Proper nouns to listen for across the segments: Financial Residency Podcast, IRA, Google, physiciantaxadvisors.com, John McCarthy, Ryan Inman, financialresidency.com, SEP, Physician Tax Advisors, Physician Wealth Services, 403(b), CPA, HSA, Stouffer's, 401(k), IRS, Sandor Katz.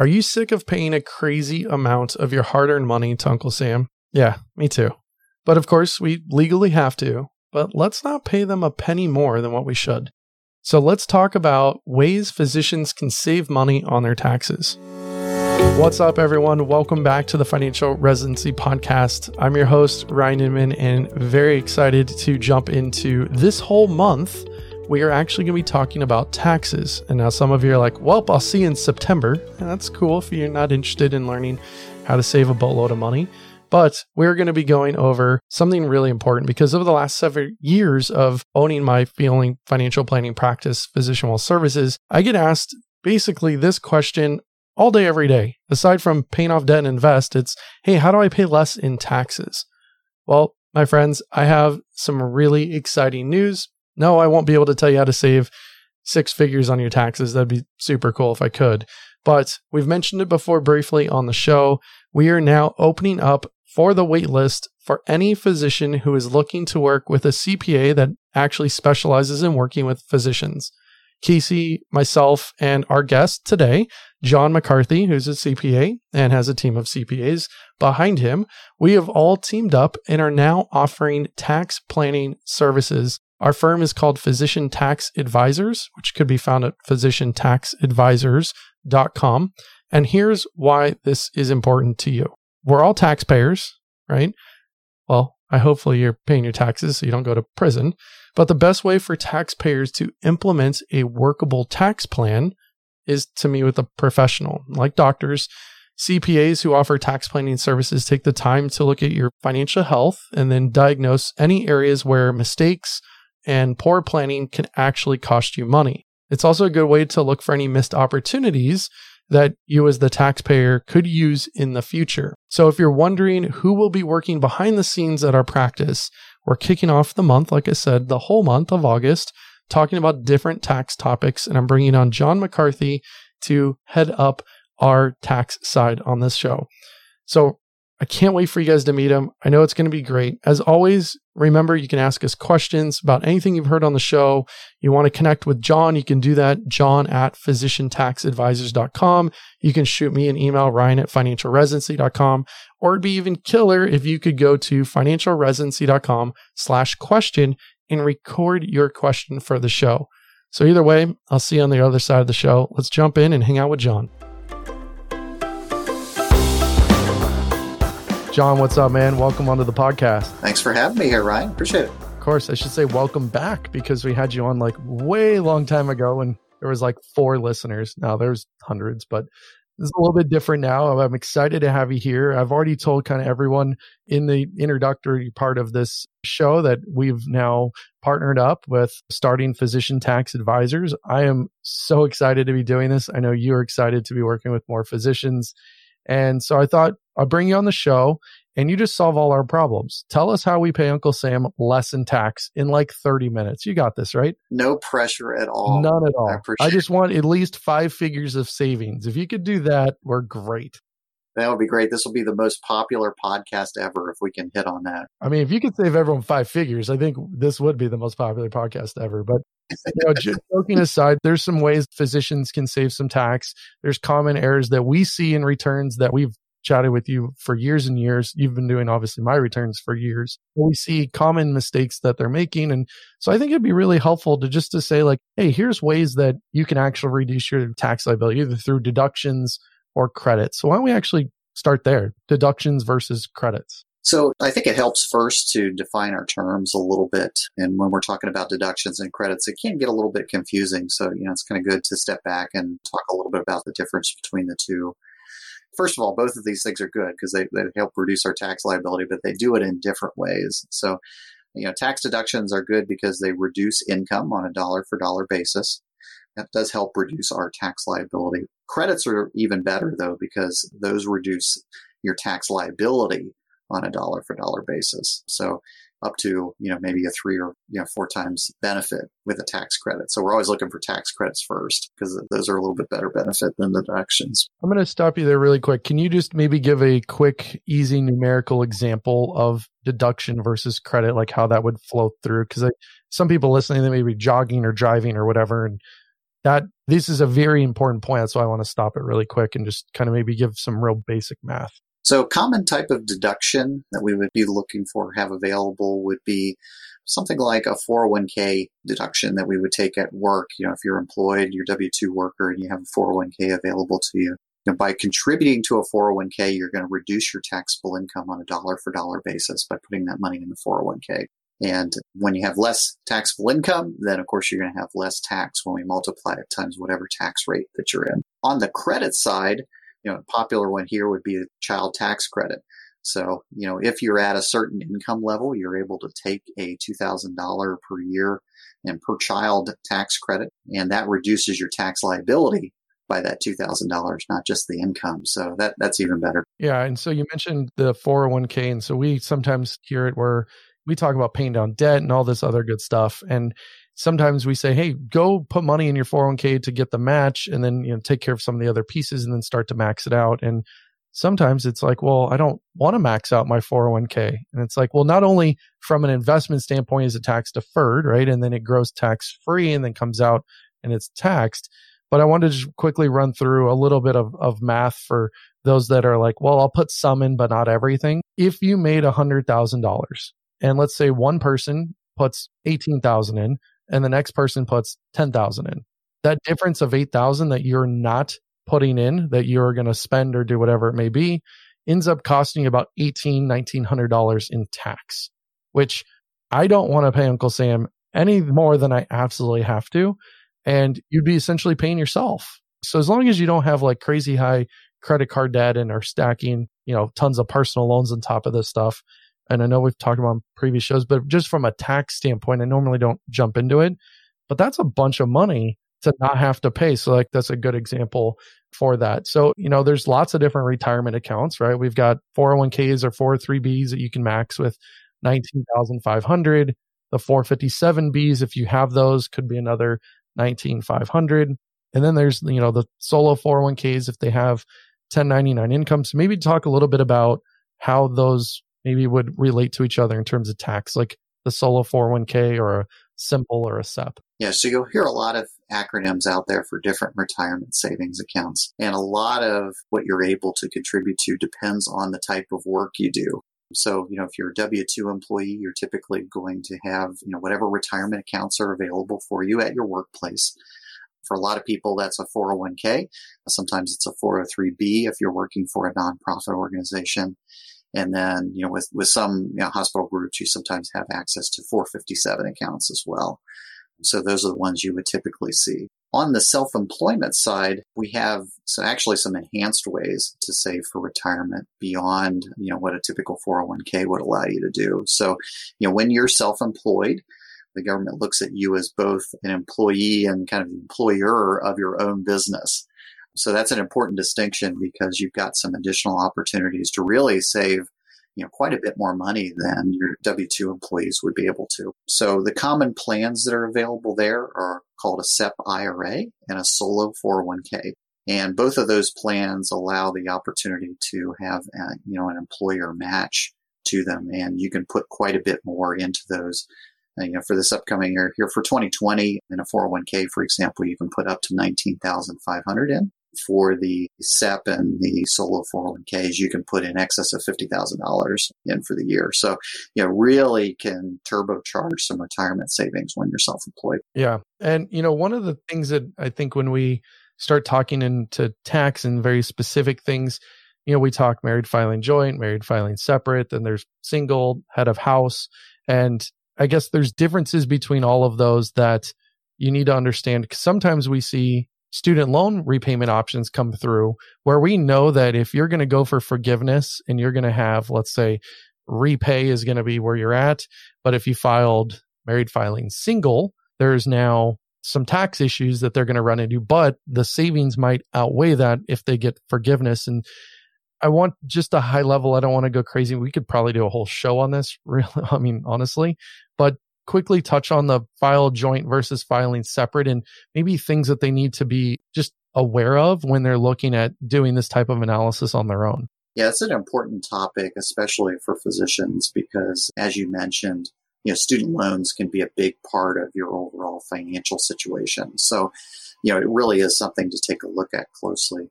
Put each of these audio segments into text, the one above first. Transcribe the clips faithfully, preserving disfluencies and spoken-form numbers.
Are you sick of paying a crazy amount of your hard-earned money to Uncle Sam? Yeah, me too. But of course, we legally have to, but let's not pay them a penny more than what we should. So let's talk about ways physicians can save money on their taxes. What's up, everyone? Welcome back to the Financial Residency Podcast. I'm your host, Ryan Inman, and very excited to jump into this whole month. We are actually going to be talking about taxes. And now some of you are like, well, I'll see you in September. And that's cool if you're not interested in learning how to save a boatload of money. But we're going to be going over something really important because over the last several years of owning my financial planning practice, Physician Wealth Services, I get asked basically this question all day, every day. Aside from paying off debt and invest, it's, hey, how do I pay less in taxes? Well, my friends, I have some really exciting news. No, I won't be able to tell you how to save six figures on your taxes. That'd be super cool if I could. But we've mentioned it before briefly on the show. We are now opening up for the wait list for any physician who is looking to work with a C P A that actually specializes in working with physicians. Casey, myself, and our guest today, John McCarthy, who's a C P A and has a team of C P As behind him, we have all teamed up and are now offering tax planning services. Our firm is called Physician Tax Advisors, which could be found at physician tax advisors dot com. And here's why this is important to you. We're all taxpayers, right? Well, I hopefully you're paying your taxes so you don't go to prison. But the best way for taxpayers to implement a workable tax plan is to meet with a professional. Like doctors, C P As who offer tax planning services take the time to look at your financial health and then diagnose any areas where mistakes and poor planning can actually cost you money. It's also a good way to look for any missed opportunities that you as the taxpayer could use in the future. So if you're wondering who will be working behind the scenes at our practice, we're kicking off the month, like I said, the whole month of August, talking about different tax topics. And I'm bringing on John McCarthy to head up our tax side on this show. So I can't wait for you guys to meet him. I know it's going to be great. As always, remember, you can ask us questions about anything you've heard on the show. You want to connect with John, you can do that, John at physician tax advisors dot com. You can shoot me an email, Ryan at financial residency dot com, or it'd be even killer if you could go to financial residency dot com slash question and record your question for the show. So either way, I'll see you on the other side of the show. Let's jump in and hang out with John. John, what's up, man? Welcome onto the podcast. Thanks for having me here, Ryan. Appreciate it. Of course. I should say welcome back because we had you on like way long time ago and there was like four listeners. Now there's hundreds, but it's a little bit different now. I'm excited to have you here. I've already told kind of everyone in the introductory part of this show that we've now partnered up with starting Physician Tax Advisors. I am so excited to be doing this. I know you're excited to be working with more physicians. And so I thought I'll bring you on the show and you just solve all our problems. Tell us how we pay Uncle Sam less in tax in like thirty minutes. You got this, right? No pressure at all. None at all. I, I just want at least five figures of savings. If you could do that, we're great. That would be great. This will be the most popular podcast ever if we can hit on that. I mean, if you could save everyone five figures, I think this would be the most popular podcast ever. But you know, just joking aside, there's some ways physicians can save some tax. There's common errors that we see in returns that we've chatted with you for years and years. You've been doing, obviously, my returns for years. We see common mistakes that they're making. And so I think it'd be really helpful to just to say like, hey, here's ways that you can actually reduce your tax liability either through deductions or credits. So why don't we actually start there, deductions versus credits? So I think it helps first to define our terms a little bit. And when we're talking about deductions and credits, it can get a little bit confusing. So, you know, it's kind of good to step back and talk a little bit about the difference between the two. First of all, both of these things are good because they, they help reduce our tax liability, but they do it in different ways. So, you know, tax deductions are good because they reduce income on a dollar for dollar basis. That does help reduce our tax liability. Credits are even better, though, because those reduce your tax liability on a dollar for dollar basis. So up to, you know, maybe a three or, you know, four times benefit with a tax credit. So we're always looking for tax credits first because those are a little bit better benefit than deductions. I'm going to stop you there really quick. Can you just maybe give a quick, easy numerical example of deduction versus credit, like how that would flow through? Because some people listening, they may be jogging or driving or whatever, and that this is a very important point. That's why I want to stop it really quick and just kind of maybe give some real basic math. So common type of deduction that we would be looking for, have available, would be something like a four oh one k deduction that we would take at work. You know, if you're employed, you're a W two worker, and you have a four oh one k available to you. You know, by contributing to a four oh one k, you're going to reduce your taxable income on a dollar for dollar basis by putting that money in the four oh one k. And when you have less taxable income, then of course you're going to have less tax when we multiply it times whatever tax rate that you're in. On the credit side, you know, a popular one here would be a child tax credit. So, you know, if you're at a certain income level, you're able to take a two thousand dollars per year and per child tax credit, and that reduces your tax liability by that two thousand dollars, not just the income. So that that's even better. Yeah. And so you mentioned the four oh one k. And so we sometimes hear it where we talk about paying down debt and all this other good stuff. And sometimes we say, hey, go put money in your four oh one k to get the match, and then, you know, take care of some of the other pieces and then start to max it out. And sometimes it's like, well, I don't want to max out my four oh one k. And it's like, well, not only from an investment standpoint is it tax deferred, right? And then it grows tax free and then comes out and it's taxed. But I want to just quickly run through a little bit of, of math for those that are like, well, I'll put some in, but not everything. If you made one hundred thousand dollars and let's say one person puts eighteen thousand dollars in and the next person puts ten thousand dollars in, that difference of eight thousand dollars that you're not putting in, that you're going to spend or do whatever it may be, ends up costing you about eighteen hundred dollars, nineteen hundred dollars in tax, which I don't want to pay Uncle Sam any more than I absolutely have to. And you'd be essentially paying yourself. So as long as you don't have like crazy high credit card debt and are stacking, you know, tons of personal loans on top of this stuff. And I know we've talked about on previous shows, but just from a tax standpoint, I normally don't jump into it, but that's a bunch of money to not have to pay. So like, that's a good example for that. So, you know, there's lots of different retirement accounts, right? We've got four oh one k's or four oh three b's that you can max with nineteen thousand five hundred dollars. The four fifty-seven b's, if you have those, could be another nineteen thousand five hundred dollars. And then there's, you know, the solo four oh one k's if they have ten ninety-nine income. So maybe talk a little bit about how those maybe would relate to each other in terms of tax, like the solo four oh one k or a simple or a S E P. Yeah, so you'll hear a lot of acronyms out there for different retirement savings accounts. And a lot of what you're able to contribute to depends on the type of work you do. So, you know, if you're a W two employee, you're typically going to have, you know, whatever retirement accounts are available for you at your workplace. For a lot of people, that's a four oh one k. Sometimes it's a four oh three b if you're working for a nonprofit organization. And then, you know, with, with some, you know, hospital groups, you sometimes have access to four fifty-seven accounts as well. So those are the ones you would typically see. On the self-employment side, we have so actually some enhanced ways to save for retirement beyond, you know, what a typical four oh one k would allow you to do. So, you know, when you're self-employed, the government looks at you as both an employee and kind of the employer of your own business. So that's an important distinction because you've got some additional opportunities to really save, you know, quite a bit more money than your W two employees would be able to. So the common plans that are available there are called a S E P I R A and a solo four oh one k. And both of those plans allow the opportunity to have, a, you know, an employer match to them. And you can put quite a bit more into those. You know, for this upcoming year here for twenty twenty in a four oh one k, for example, you can put up to nineteen thousand five hundred dollars in. For the S E P and the solo four oh one k's, you can put in excess of fifty thousand dollars in for the year. So, you know, really can turbocharge some retirement savings when you're self-employed. Yeah. And, you know, one of the things that I think when we start talking into tax and very specific things, you know, we talk married filing joint, married filing separate, then there's single, head of house. And I guess there's differences between all of those that you need to understand. Sometimes we see student loan repayment options come through where we know that if you're going to go for forgiveness and you're going to have, let's say, repay is going to be where you're at. But if you filed married filing single, there's now some tax issues that they're going to run into, but the savings might outweigh that if they get forgiveness. And I want just a high level. I don't want to go crazy. We could probably do a whole show on this, really. I mean, honestly, but quickly touch on the file joint versus filing separate and maybe things that they need to be just aware of when they're looking at doing this type of analysis on their own. Yeah, it's an important topic, especially for physicians, because as you mentioned, you know, student loans can be a big part of your overall financial situation. So, you know, it really is something to take a look at closely.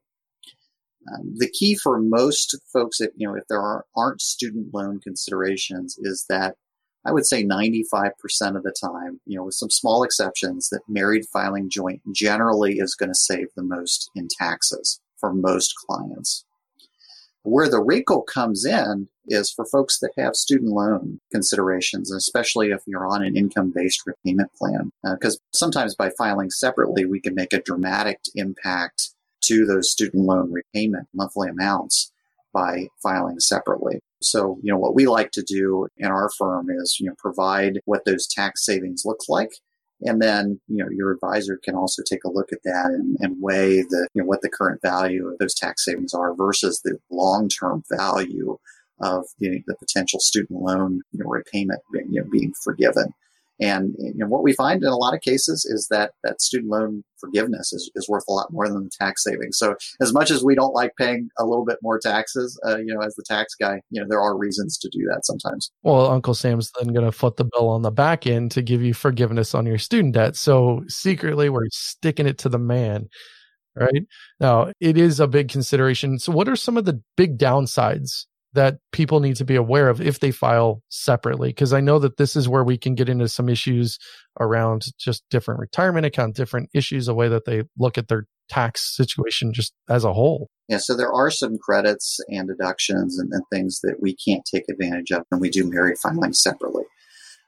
Um, the key for most folks, if, you know, if there are, aren't student loan considerations, is that I would say ninety-five percent of the time, you know, with some small exceptions, that married filing joint generally is going to save the most in taxes for most clients. Where the wrinkle comes in is for folks that have student loan considerations, especially if you're on an income-based repayment plan, because uh, sometimes by filing separately, we can make a dramatic impact to those student loan repayment monthly amounts by filing separately. So, you know, what we like to do in our firm is, you know, provide what those tax savings look like. And then, you know, your advisor can also take a look at that and, and weigh the, you know, what the current value of those tax savings are versus the long-term value of, you know, the potential student loan, you know, repayment being, you know, being forgiven. And you know, what we find in a lot of cases is that that student loan forgiveness is, is worth a lot more than the tax savings. So as much as we don't like paying a little bit more taxes, uh, you know, as the tax guy, you know, there are reasons to do that sometimes. Well, Uncle Sam's then going to foot the bill on the back end to give you forgiveness on your student debt. So secretly, we're sticking it to the man, right? Now, it is a big consideration. So what are some of the big downsides that people need to be aware of if they file separately? Because I know that this is where we can get into some issues around just different retirement account, different issues, the way that they look at their tax situation just as a whole. Yeah, so there are some credits and deductions and, and things that we can't take advantage of when we do married filing separately.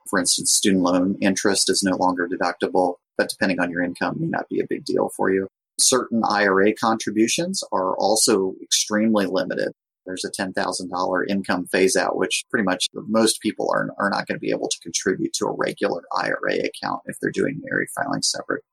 For instance, student loan interest is no longer deductible, but depending on your income, may not be a big deal for you. Certain I R A contributions are also extremely limited. There's a ten thousand dollars income phase out, which pretty much most people are, are not going to be able to contribute to a regular I R A account if they're doing married filing separate.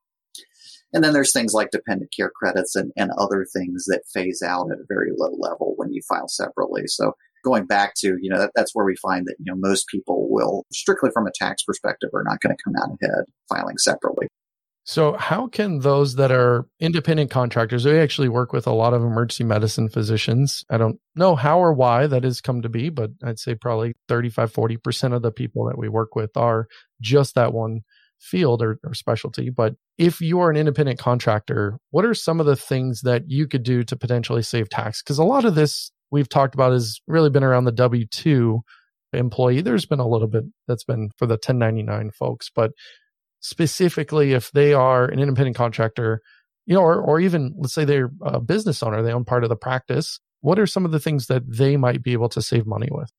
And then there's things like dependent care credits and, and other things that phase out at a very low level when you file separately. So going back to, you know, that, that's where we find that, you know, most people will, strictly from a tax perspective, are not going to come out ahead filing separately. So how can those that are independent contractors, we actually work with a lot of emergency medicine physicians. I don't know how or why that has come to be, but I'd say probably thirty-five, forty percent of the people that we work with are just that one field or, or specialty. But if you are an independent contractor, what are some of the things that you could do to potentially save tax? Because a lot of this we've talked about has really been around the W two employee. There's been a little bit that's been for the ten ninety-nine folks, but specifically if they are an independent contractor, you know, or, or even let's say they're a business owner, they own part of the practice, what are some of the things that they might be able to save money with?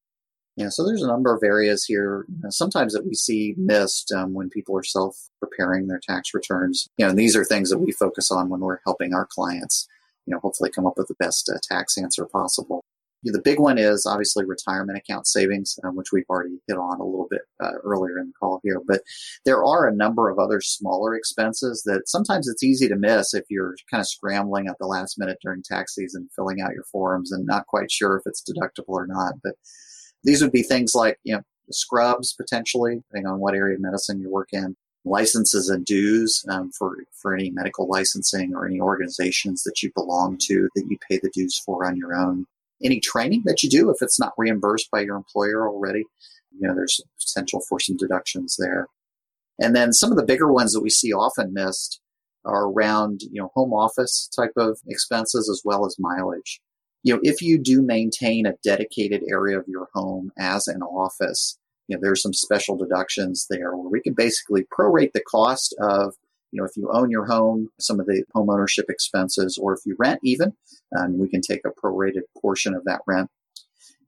Yeah, so there's a number of areas here, you know, sometimes that we see missed um, when people are self-preparing their tax returns. You know, and these are things that we focus on when we're helping our clients, you know, hopefully come up with the best uh, tax answer possible. You know, the big one is obviously retirement account savings, um, which we've already hit on a little bit uh, earlier in the call here. But there are a number of other smaller expenses that sometimes it's easy to miss if you're kind of scrambling at the last minute during tax season, filling out your forms and not quite sure if it's deductible or not. But these would be things like, you know, scrubs potentially, depending on what area of medicine you work in, licenses and dues um, for, for any medical licensing or any organizations that you belong to that you pay the dues for on your own. Any training that you do, if it's not reimbursed by your employer already, you know, there's potential for some deductions there. And then some of the bigger ones that we see often missed are around, you know, home office type of expenses as well as mileage. You know, if you do maintain a dedicated area of your home as an office, you know, there's some special deductions there where we can basically prorate the cost of, you know, if you own your home, some of the home ownership expenses, or if you rent even, um, we can take a prorated portion of that rent.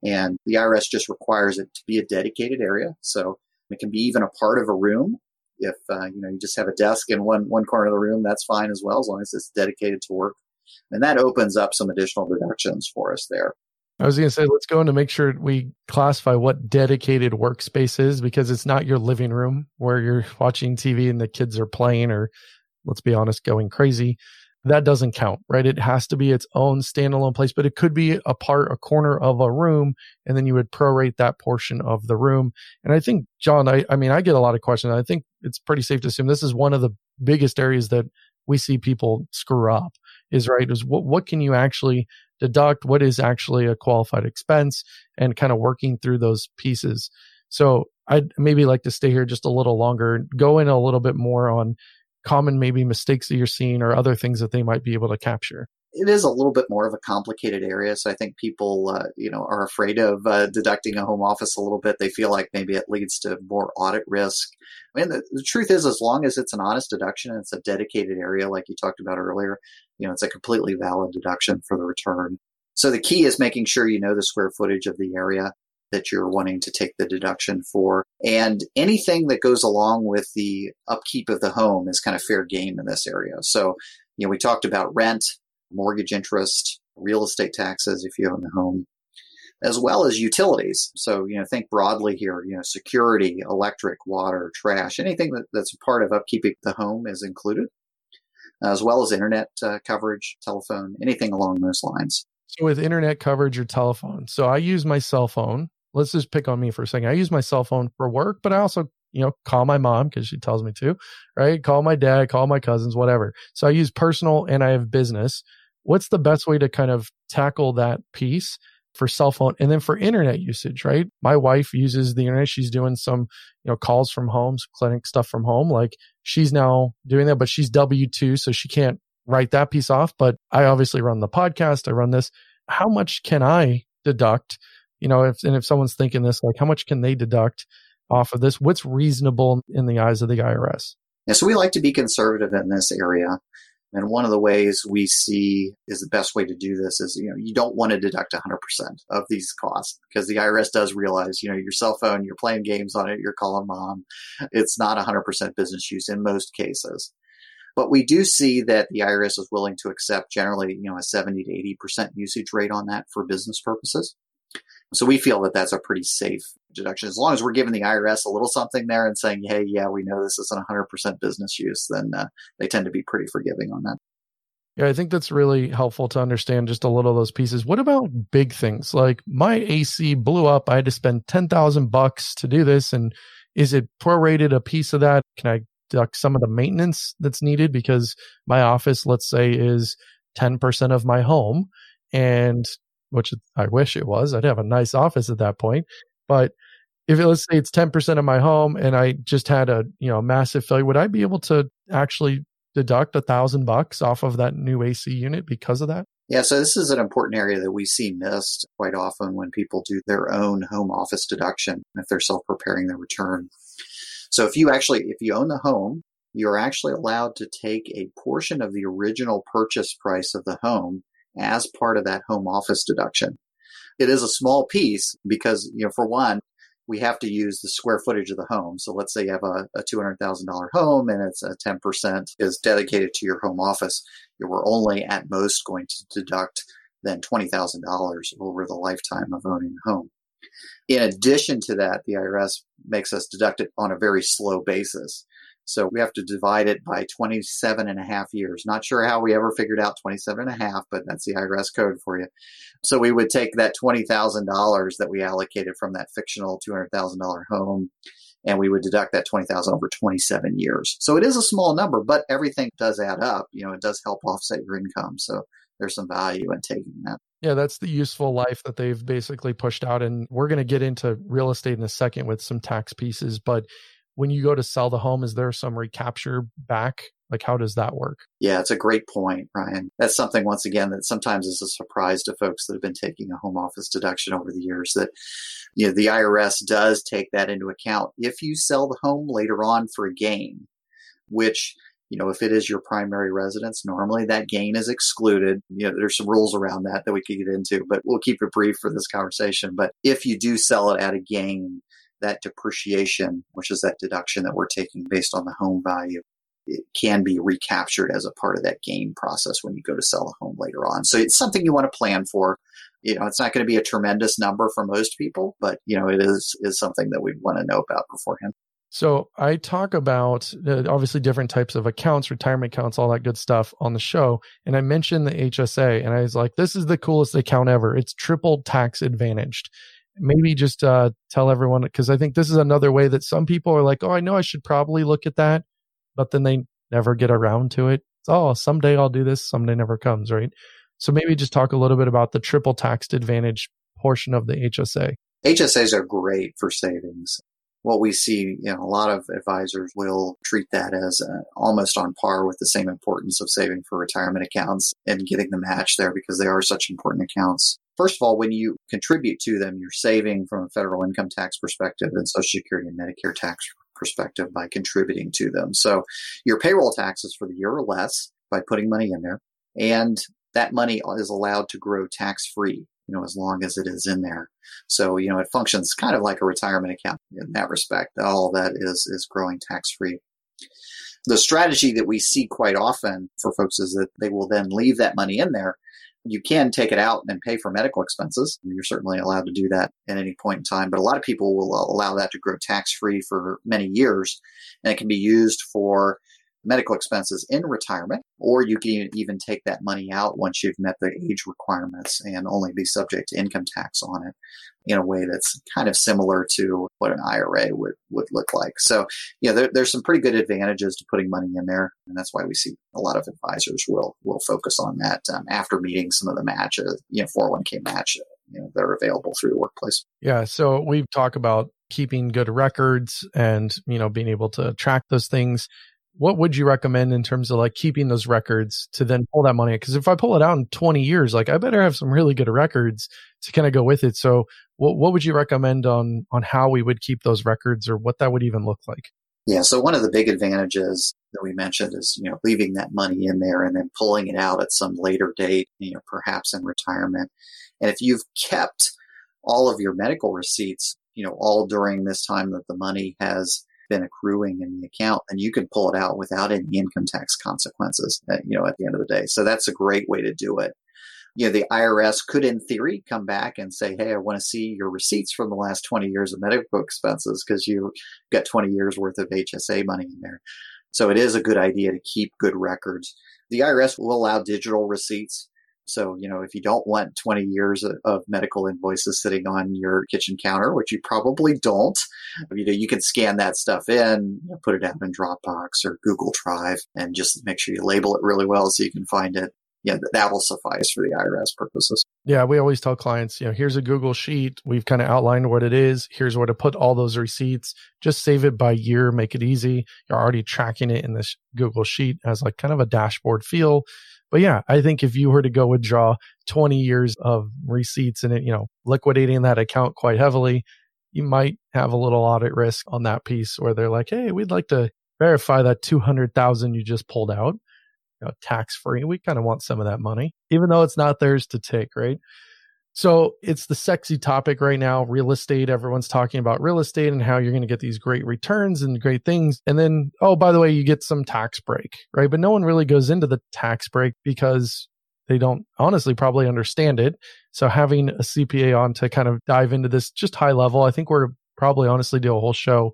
And the I R S just requires it to be a dedicated area. So it can be even a part of a room. If, uh, you know, you just have a desk in one, one corner of the room, that's fine as well, as long as it's dedicated to work. And that opens up some additional deductions for us there. I was going to say, let's go in to make sure we classify what dedicated workspace is, because it's not your living room where you're watching T V and the kids are playing or, let's be honest, going crazy. That doesn't count, right? It has to be its own standalone place, but it could be a part, a corner of a room, and then you would prorate that portion of the room. And I think, John, I, I mean, I get a lot of questions. I think it's pretty safe to assume this is one of the biggest areas that we see people screw up is, right, is what, what can you actually deduct, what is actually a qualified expense, and kind of working through those pieces. So I'd maybe like to stay here just a little longer, go in a little bit more on common maybe mistakes that you're seeing or other things that they might be able to capture? It is a little bit more of a complicated area. So I think people, uh, you know, are afraid of uh, deducting a home office a little bit. They feel like maybe it leads to more audit risk. I mean, the, the truth is, as long as it's an honest deduction and it's a dedicated area, like you talked about earlier, you know, it's a completely valid deduction for the return. So the key is making sure you know the square footage of the area that you're wanting to take the deduction for. And anything that goes along with the upkeep of the home is kind of fair game in this area. So, you know, we talked about rent, mortgage interest, real estate taxes if you own the home, as well as utilities. So, you know, think broadly here, you know, security, electric, water, trash, anything that, that's a part of upkeeping the home is included, as well as internet uh, coverage, telephone, anything along those lines. So with internet coverage or telephone. So I use my cell phone. Let's just pick on me for a second. I use my cell phone for work, but I also, you know, call my mom because she tells me to, right? Call my dad, call my cousins, whatever. So I use personal and I have business. What's the best way to kind of tackle that piece for cell phone and then for internet usage, right? My wife uses the internet. She's doing some, you know, calls from home, clinic stuff from home. Like she's now doing that, but she's W two, so she can't write that piece off. But I obviously run the podcast. I run this. How much can I deduct? You know, if, and if someone's thinking this, like how much can they deduct off of this? What's reasonable in the eyes of the I R S? Yeah, so we like to be conservative in this area. And one of the ways we see is the best way to do this is, you know, you don't want to deduct one hundred percent of these costs because the I R S does realize, you know, your cell phone, you're playing games on it, you're calling mom. It's not one hundred percent business use in most cases. But we do see that the I R S is willing to accept generally, you know, a seventy to eighty percent usage rate on that for business purposes. So we feel that that's a pretty safe deduction. As long as we're giving the I R S a little something there and saying, hey, yeah, we know this isn't one hundred percent business use, then uh, they tend to be pretty forgiving on that. Yeah, I think that's really helpful to understand just a little of those pieces. What about big things? Like my A C blew up. I had to spend ten thousand bucks to do this. And is it prorated a piece of that? Can I deduct some of the maintenance that's needed? Because my office, let's say, is ten percent of my home, and which I wish it was. I'd have a nice office at that point. But if it, let's say it's ten percent of my home and I just had a, you know, massive failure, would I be able to actually deduct a thousand bucks off of that new A C unit because of that? Yeah. So this is an important area that we see missed quite often when people do their own home office deduction, if they're self-preparing their return. So if you actually, if you own the home, you're actually allowed to take a portion of the original purchase price of the home as part of that home office deduction. It is a small piece because, you know, for one, we have to use the square footage of the home. So let's say you have a, a two hundred thousand dollars home and it's a ten percent is dedicated to your home office. You were only at most going to deduct then twenty thousand dollars over the lifetime of owning the home. In addition to that, the I R S makes us deduct it on a very slow basis. So we have to divide it by twenty-seven and a half years. Not sure how we ever figured out twenty-seven and a half, but that's the I R S code for you. So we would take that twenty thousand dollars that we allocated from that fictional two hundred thousand dollars home, and we would deduct that twenty thousand dollars over twenty-seven years. So it is a small number, but everything does add up. You know, it does help offset your income. So there's some value in taking that. Yeah, that's the useful life that they've basically pushed out. And we're going to get into real estate in a second with some tax pieces, but when you go to sell the home, is there some recapture back? Like, how does that work? Yeah, it's a great point, Ryan. That's something, once again, that sometimes is a surprise to folks that have been taking a home office deduction over the years that, you know, the I R S does take that into account if you sell the home later on for a gain, which, you know, if it is your primary residence, normally that gain is excluded. You know, there's some rules around that that we could get into, but we'll keep it brief for this conversation. But if you do sell it at a gain, that depreciation, which is that deduction that we're taking based on the home value, it can be recaptured as a part of that gain process when you go to sell a home later on. So it's something you want to plan for. You know, it's not going to be a tremendous number for most people, but, you know, it is is something that we want to know about beforehand. So I talk about uh, obviously different types of accounts, retirement accounts, all that good stuff on the show. And I mentioned the H S A and I was like, this is the coolest account ever. It's triple tax advantaged. Maybe just uh, tell everyone, because I think this is another way that some people are like, oh, I know I should probably look at that, but then they never get around to it. It's, oh, someday I'll do this. Someday never comes, right? So maybe just talk a little bit about the triple taxed advantage portion of the H S A. H S As are great for savings. what we see, you know, a lot of advisors will treat that as uh, almost on par with the same importance of saving for retirement accounts and getting the match there, because they are such important accounts. First of all, when you contribute to them, you're saving from a federal income tax perspective and Social Security and Medicare tax perspective by contributing to them. So your payroll taxes for the year or less by putting money in there, and that money is allowed to grow tax-free, you know, as long as it is in there. So, you know, it functions kind of like a retirement account in that respect. All that is is growing tax-free. The strategy that we see quite often for folks is that they will then leave that money in there. You can take it out and pay for medical expenses. You're certainly allowed to do that at any point in time, but a lot of people will allow that to grow tax-free for many years, and it can be used for medical expenses in retirement, or you can even take that money out once you've met the age requirements and only be subject to income tax on it in a way that's kind of similar to what an I R A would, would look like. So, you know, there, there's some pretty good advantages to putting money in there. And that's why we see a lot of advisors will, will focus on that um, after meeting some of the matches, you know, four oh one k match, you know, that are available through the workplace. Yeah. So we've talked about keeping good records and, you know, being able to track those things. What would you recommend in terms of like keeping those records to then pull that money? Because if I pull it out in twenty years, like I better have some really good records to kind of go with it. So what what would you recommend on on how we would keep those records, or what that would even look like? Yeah. So one of the big advantages that we mentioned is, you know, leaving that money in there and then pulling it out at some later date, you know, perhaps in retirement. And if you've kept all of your medical receipts, you know, all during this time that the money has been accruing in the account, and you can pull it out without any income tax consequences, you know, at the end of the day. So that's a great way to do it. You know, the I R S could, in theory, come back and say, hey, I want to see your receipts from the last twenty years of medical expenses because you got twenty years worth of H S A money in there. So it is a good idea to keep good records. The I R S will allow digital receipts. So, you know, if you don't want twenty years of medical invoices sitting on your kitchen counter, which you probably don't, you know, you can scan that stuff in, put it out in Dropbox or Google Drive, and just make sure you label it really well so you can find it. Yeah, that will suffice for the I R S purposes. Yeah, we always tell clients, you know, here's a Google sheet. We've kind of outlined what it is. Here's where to put all those receipts. Just save it by year, make it easy. You're already tracking it in this Google sheet as like kind of a dashboard feel. But yeah, I think if you were to go withdraw twenty years of receipts and, it, you know, liquidating that account quite heavily, you might have a little audit risk on that piece where they're like, hey, we'd like to verify that two hundred thousand dollars you just pulled out, you know, tax-free. We kind of want some of that money, even though it's not theirs to take, right? So it's the sexy topic right now, real estate. Everyone's talking about real estate and how you're going to get these great returns and great things. And then, oh, by the way, you get some tax break, right? But no one really goes into the tax break because they don't honestly probably understand it. So having a C P A on to kind of dive into this just high level, I think we're probably honestly do a whole show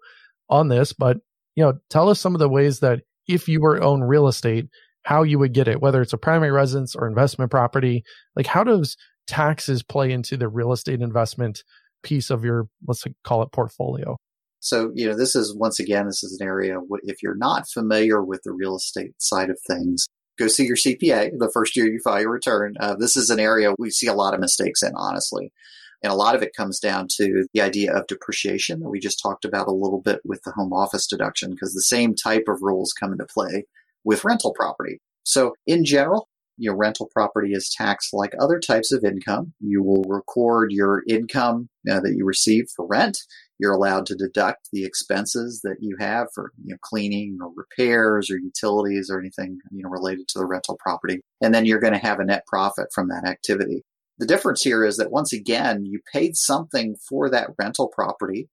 on this, but you know, tell us some of the ways that if you were own real estate, how you would get it, whether it's a primary residence or investment property, like how does taxes play into the real estate investment piece of your, let's call it portfolio? So, you know, this is, once again, this is an area, if you're not familiar with the real estate side of things, go see your C P A the first year you file your return. Uh, this is an area we see a lot of mistakes in, honestly. And a lot of it comes down to the idea of depreciation that we just talked about a little bit with the home office deduction, because the same type of rules come into play with rental property. So in general, your rental property is taxed like other types of income. You will record your income uh, that you receive for rent. You're allowed to deduct the expenses that you have for, you know, cleaning or repairs or utilities or anything, you know, related to the rental property. And then you're going to have a net profit from that activity. The difference here is that, once again, you paid something for that rental property,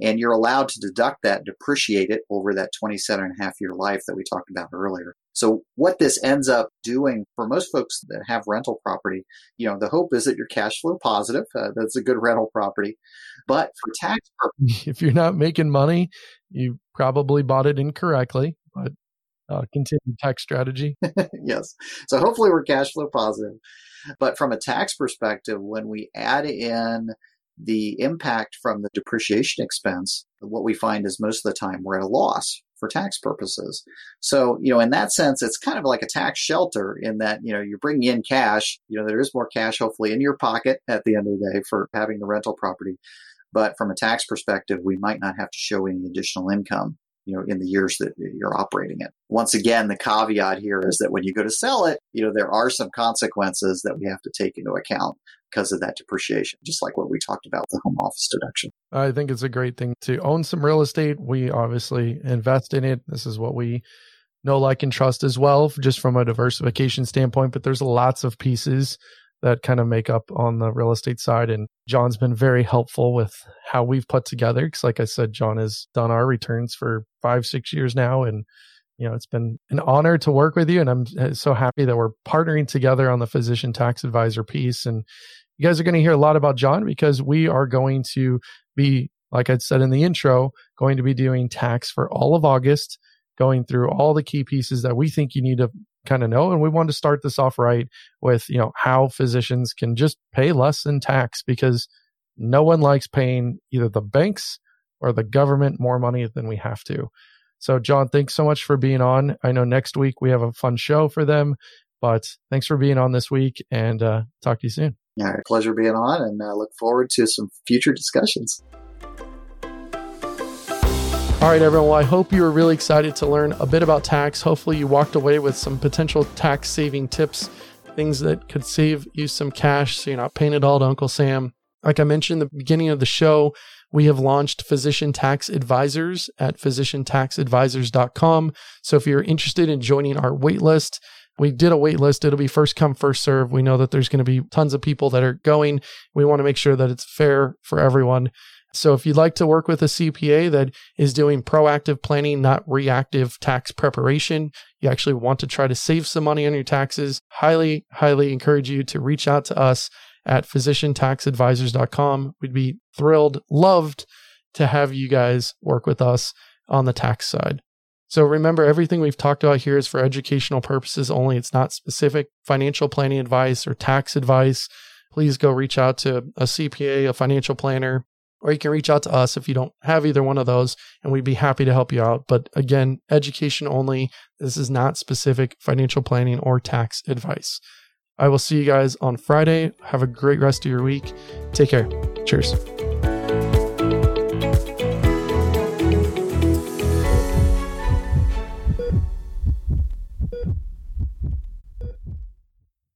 and you're allowed to deduct that, depreciate it over that twenty-seven and a half year life that we talked about earlier. So what this ends up doing for most folks that have rental property, you know, the hope is that you're cash flow positive. Uh, that's a good rental property. But for tax purposes, if you're not making money, you probably bought it incorrectly. But uh, continue tax strategy. Yes. So hopefully we're cash flow positive. But from a tax perspective, when we add in the impact from the depreciation expense, what we find is most of the time we're at a loss for tax purposes. So, you know, in that sense, it's kind of like a tax shelter in that, you know, you're bringing in cash, you know, there is more cash hopefully in your pocket at the end of the day for having the rental property. But from a tax perspective, we might not have to show any additional income, you know, in the years that you're operating it. Once again, the caveat here is that when you go to sell it, you know, there are some consequences that we have to take into account because of that depreciation, just like what we talked about, the home office deduction. I think it's a great thing to own some real estate. We obviously invest in it. This is what we know, like, and trust as well, just from a diversification standpoint. But there's lots of pieces that kind of make up on the real estate side. And John's been very helpful with how we've put together. Because like I said, John has done our returns for five, six years now. And, you know, it's been an honor to work with you. And I'm so happy that we're partnering together on the Physician Tax Advisor piece. And you guys are going to hear a lot about John because we are going to be, like I said in the intro, going to be doing tax for all of August, going through all the key pieces that we think you need to kind of know. And we want to start this off right with, you know, how physicians can just pay less in tax, because no one likes paying either the banks or the government more money than we have to. So John, thanks so much for being on. I know next week we have a fun show for them, but thanks for being on this week, and uh, talk to you soon. Yeah, pleasure being on, and I look forward to some future discussions. All right, everyone. Well, I hope you were really excited to learn a bit about tax. Hopefully you walked away with some potential tax saving tips, things that could save you some cash so you're not paying it all to Uncle Sam. Like I mentioned at the beginning of the show, we have launched Physician Tax Advisors at physician tax advisors dot com. So if you're interested in joining our waitlist, we did a wait list. It'll be first come, first serve. We know that there's going to be tons of people that are going. We want to make sure that it's fair for everyone. So if you'd like to work with a C P A that is doing proactive planning, not reactive tax preparation, you actually want to try to save some money on your taxes, highly, highly encourage you to reach out to us at physician tax advisors dot com. We'd be thrilled, loved to have you guys work with us on the tax side. So remember, everything we've talked about here is for educational purposes only. It's not specific financial planning advice or tax advice. Please go reach out to a C P A, a financial planner, or you can reach out to us if you don't have either one of those, and we'd be happy to help you out. But again, education only. This is not specific financial planning or tax advice. I will see you guys on Friday. Have a great rest of your week. Take care. Cheers.